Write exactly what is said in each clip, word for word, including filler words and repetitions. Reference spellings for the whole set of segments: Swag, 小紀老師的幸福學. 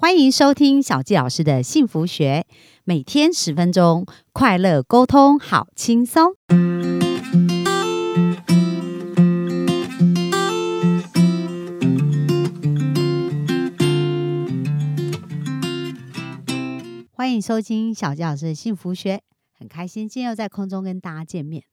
欢迎收听小纪老师的幸福学，每天十分钟，快乐沟通，好轻松。欢迎收听小纪老师的幸福学，很开心今天又在空中跟大家见面。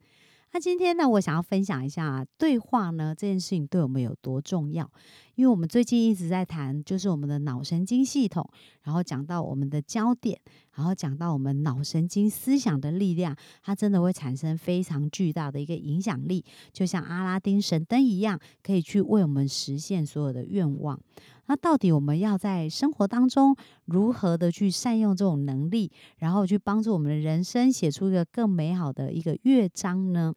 那今天呢，我想要分享一下对话呢这件事情对我们有多重要，因为我们最近一直在谈就是我们的脑神经系统，然后讲到我们的焦点，然后讲到我们脑神经思想的力量，它真的会产生非常巨大的一个影响力，就像阿拉丁神灯一样，可以去为我们实现所有的愿望。那到底我们要在生活当中如何的去善用这种能力，然后去帮助我们的人生写出一个更美好的一个乐章呢？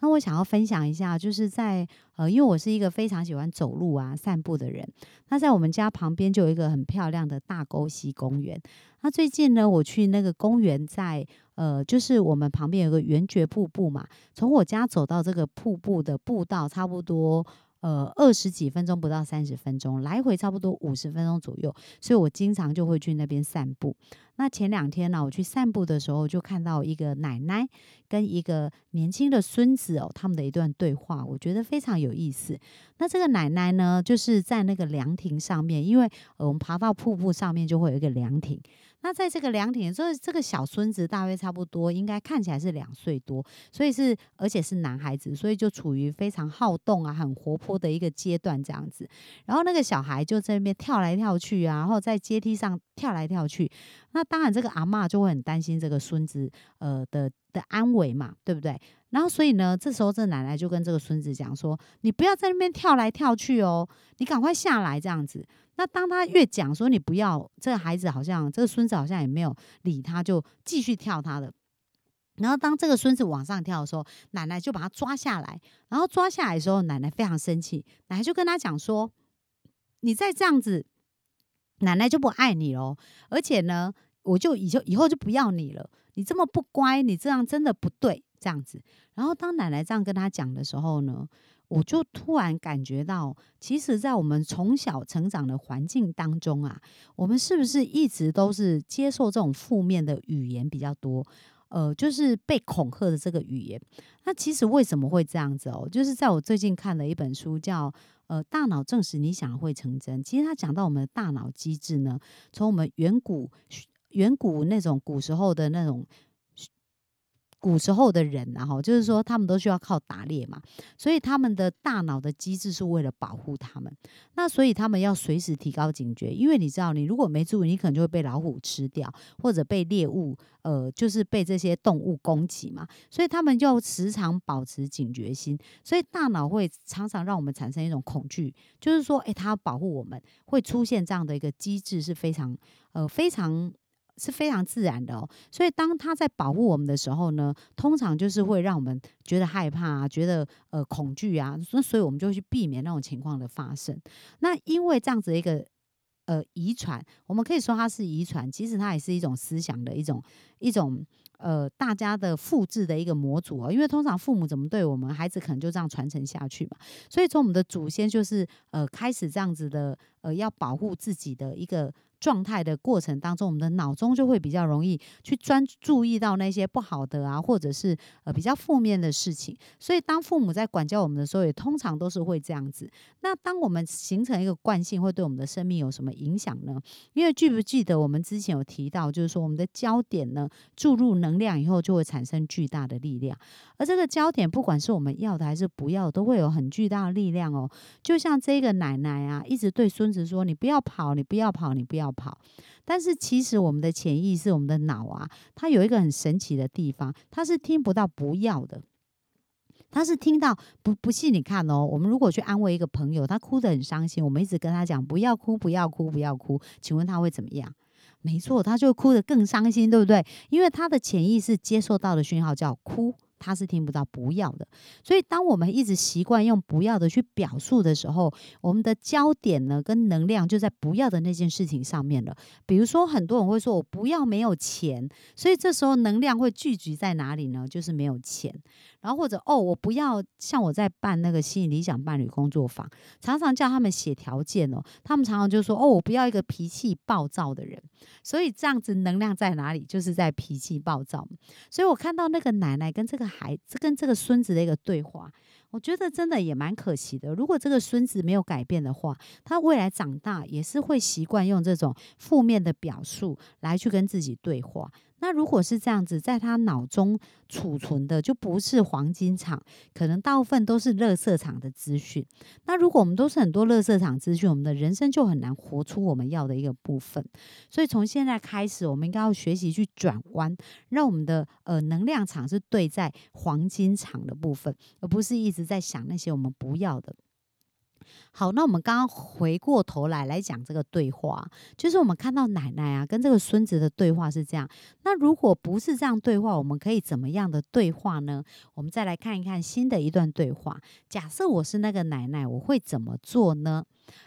那我想要分享一下，就是在呃，因为我是一个非常喜欢走路啊、散步的人。那在我们家旁边就有一个很漂亮的大沟溪公园。那最近呢，我去那个公园在，在呃，就是我们旁边有个圆觉瀑布嘛，从我家走到这个瀑布的步道，差不多呃二十几分钟，不到三十分钟，来回差不多五十分钟左右。所以我经常就会去那边散步。那前两天呢、啊，我去散步的时候，就看到一个奶奶跟一个年轻的孙子哦，他们的一段对话，我觉得非常有意思。那这个奶奶呢，就是在那个凉亭上面，因为、呃、我们爬到瀑布上面就会有一个凉亭。那在这个凉亭，就是这个小孙子大约差不多，应该看起来是两岁多，所以是而且是男孩子，所以就处于非常好动啊、很活泼的一个阶段这样子。然后那个小孩就在那边跳来跳去啊，然后在阶梯上跳来跳去。那当然这个阿嬷就会很担心这个孙子呃的的安危嘛，对不对？然后所以呢，这时候这奶奶就跟这个孙子讲说，你不要在那边跳来跳去哦，你赶快下来这样子。那当他越讲说你不要，这个孩子好像这个孙子好像也没有理他，就继续跳他的。然后当这个孙子往上跳的时候，奶奶就把他抓下来。然后抓下来的时候，奶奶非常生气，奶奶就跟他讲说，你再这样子，奶奶就不爱你咯，而且呢，我就以后以后就不要你了，你这么不乖，你这样真的不对这样子。然后当奶奶这样跟他讲的时候呢，我就突然感觉到，其实在我们从小成长的环境当中啊，我们是不是一直都是接受这种负面的语言比较多，呃，就是被恐吓的这个语言。那其实为什么会这样子哦？就是在我最近看了一本书叫呃，大脑证实你想的会成真。其实他讲到我们的大脑机制呢，从我们远古远古那种古时候的那种古时候的人啊，就是说他们都需要靠打猎嘛，所以他们的大脑的机制是为了保护他们。那所以他们要随时提高警觉，因为你知道，你如果没注意，你可能就会被老虎吃掉，或者被猎物，呃，就是被这些动物攻击嘛。所以他们就时常保持警觉心，所以大脑会常常让我们产生一种恐惧，就是说，哎，它要保护我们，会出现这样的一个机制是非常，呃，非常。是非常自然的哦，所以当他在保护我们的时候呢，通常就是会让我们觉得害怕啊，觉得呃恐惧啊，所以我们就去避免那种情况的发生。那因为这样子一个呃遗传，我们可以说它是遗传，其实它也是一种思想的一种一种。呃，大家的复制的一个模组哦，因为通常父母怎么对我们，孩子可能就这样传承下去嘛。所以从我们的祖先就是呃开始这样子的呃要保护自己的一个状态的过程当中，我们的脑中就会比较容易去专注意到那些不好的啊，或者是呃比较负面的事情。所以当父母在管教我们的时候，也通常都是会这样子。那当我们形成一个惯性，会对我们的生命有什么影响呢？因为记不记得我们之前有提到，就是说我们的焦点呢注入能量以后就会产生巨大的力量，而这个焦点不管是我们要的还是不要的，都会有很巨大的力量哦。就像这个奶奶啊，一直对孙子说你不要跑，你不要跑，你不要跑。但是其实我们的潜意识，我们的脑啊，它有一个很神奇的地方，它是听不到不要的。他是听到不不信你看哦，我们如果去安慰一个朋友，他哭得很伤心，我们一直跟他讲不要哭，不要哭，不要哭，请问他会怎么样？没错，他就哭得更伤心，对不对？因为他的潜意识接受到的讯号叫哭，他是听不到不要的。所以当我们一直习惯用不要的去表述的时候，我们的焦点呢跟能量就在不要的那件事情上面了。比如说很多人会说我不要没有钱，所以这时候能量会聚集在哪里呢？就是没有钱。然后或者哦，我不要像我在办那个吸引理想伴侣工作坊，常常叫他们写条件哦，他们常常就说哦，我不要一个脾气暴躁的人。所以这样子能量在哪里？就是在脾气暴躁。所以我看到那个奶奶跟这个孩子跟这个孙子的一个对话，我觉得真的也蛮可惜的。如果这个孙子没有改变的话，他未来长大也是会习惯用这种负面的表述来去跟自己对话。那如果是这样子，在他脑中储存的就不是黄金场，可能大部分都是垃圾场的资讯。那如果我们都是很多垃圾场资讯，我们的人生就很难活出我们要的一个部分。所以从现在开始，我们应该要学习去转弯，让我们的呃能量场是对在黄金场的部分，而不是一直在想那些我们不要的。好，那我们刚刚回过头来来讲这个对话，就是我们看到奶奶啊跟这个孙子的对话是这样。那如果不是这样对话，我们可以怎么样的对话呢？我们再来看一看新的一段对话。假设我是那个奶奶，我会怎么做呢？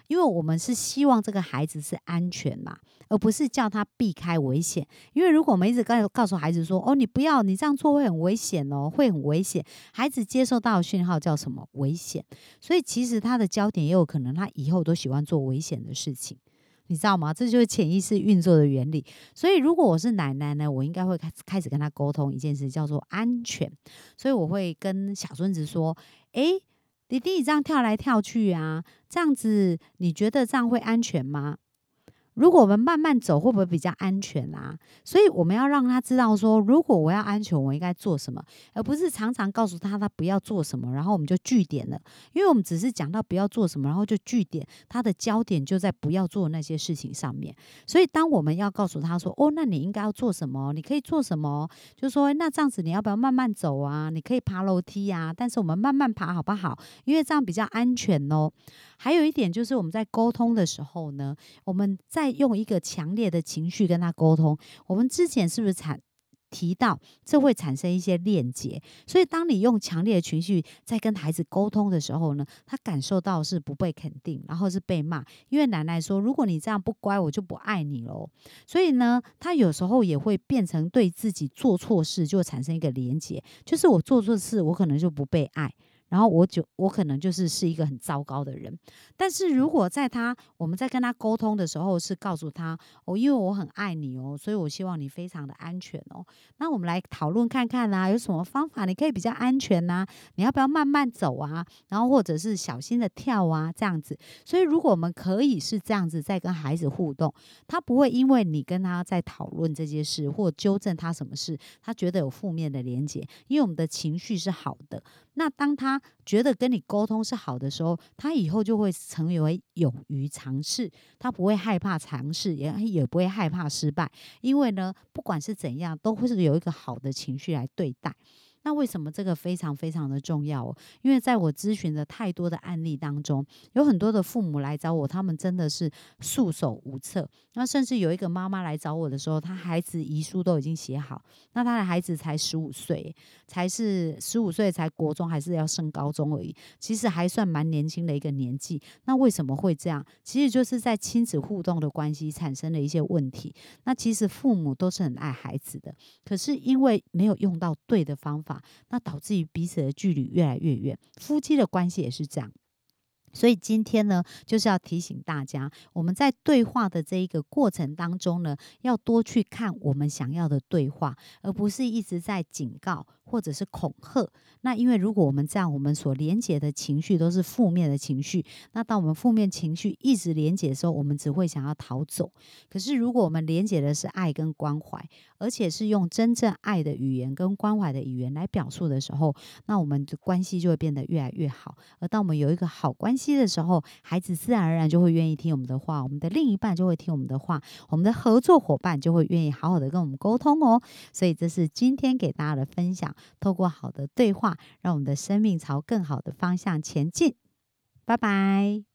因为我们是希望这个孩子是安全嘛，而不是叫他避开危险。因为如果我们一直告诉孩子说哦，你不要，你这样做会很危险哦，会很危险，孩子接受到的讯号叫什么？危险。所以其实他的焦点也有可能他以后都喜欢做危险的事情，你知道吗？这就是潜意识运作的原理。所以如果我是奶奶呢，我应该会开始跟他沟通一件事，叫做安全。所以我会跟小孙子说，诶，弟弟，你这样跳来跳去啊，这样子你觉得这样会安全吗？如果我们慢慢走，会不会比较安全啊？所以我们要让他知道说，如果我要安全，我应该做什么，而不是常常告诉他他不要做什么，然后我们就据点了。因为我们只是讲到不要做什么，然后就据点，他的焦点就在不要做那些事情上面。所以当我们要告诉他说，哦，那你应该要做什么，你可以做什么，就说那这样子你要不要慢慢走啊？你可以爬楼梯啊，但是我们慢慢爬好不好？因为这样比较安全哦。还有一点就是我们在沟通的时候呢，我们在用一个强烈的情绪跟他沟通，我们之前是不是产提到这会产生一些链接？所以当你用强烈的情绪在跟孩子沟通的时候呢，他感受到是不被肯定，然后是被骂。因为奶奶说，如果你这样不乖，我就不爱你咯。所以呢，他有时候也会变成对自己做错事就产生一个连结，就是我做错事，我可能就不被爱，然后我就我可能就是是一个很糟糕的人。但是如果在他我们在跟他沟通的时候是告诉他哦，因为我很爱你哦，所以我希望你非常的安全哦。那我们来讨论看看啊，有什么方法你可以比较安全啊？你要不要慢慢走啊？然后或者是小心的跳啊，这样子。所以如果我们可以是这样子在跟孩子互动，他不会因为你跟他在讨论这些事或纠正他什么事，他觉得有负面的连结，因为我们的情绪是好的。那当他觉得跟你沟通是好的时候，他以后就会成为勇于尝试，他不会害怕尝试， 也, 也不会害怕失败。因为呢，不管是怎样，都会是有一个好的情绪来对待。那为什么这个非常非常的重要哦？因为在我咨询的太多的案例当中，有很多的父母来找我，他们真的是束手无策。那甚至有一个妈妈来找我的时候，她孩子遗书都已经写好，那她的孩子才十五岁，才是十五岁才国中，还是要升高中而已，其实还算蛮年轻的一个年纪。那为什么会这样？其实就是在亲子互动的关系产生了一些问题。那其实父母都是很爱孩子的，可是因为没有用到对的方法，那导致于彼此的距离越来越远，夫妻的关系也是这样。所以今天呢，就是要提醒大家，我们在对话的这一个过程当中呢，要多去看我们想要的对话，而不是一直在警告或者是恐吓。那因为如果我们这样，我们所连结的情绪都是负面的情绪，那当我们负面情绪一直连结的时候，我们只会想要逃走。可是如果我们连结的是爱跟关怀，而且是用真正爱的语言跟关怀的语言来表述的时候，那我们的关系就会变得越来越好。而当我们有一个好关系的时候，孩子自然而然就会愿意听我们的话，我们的另一半就会听我们的话，我们的合作伙伴就会愿意好好的跟我们沟通哦。所以这是今天给大家的分享，透过好的对话，让我们的生命朝更好的方向前进。拜拜。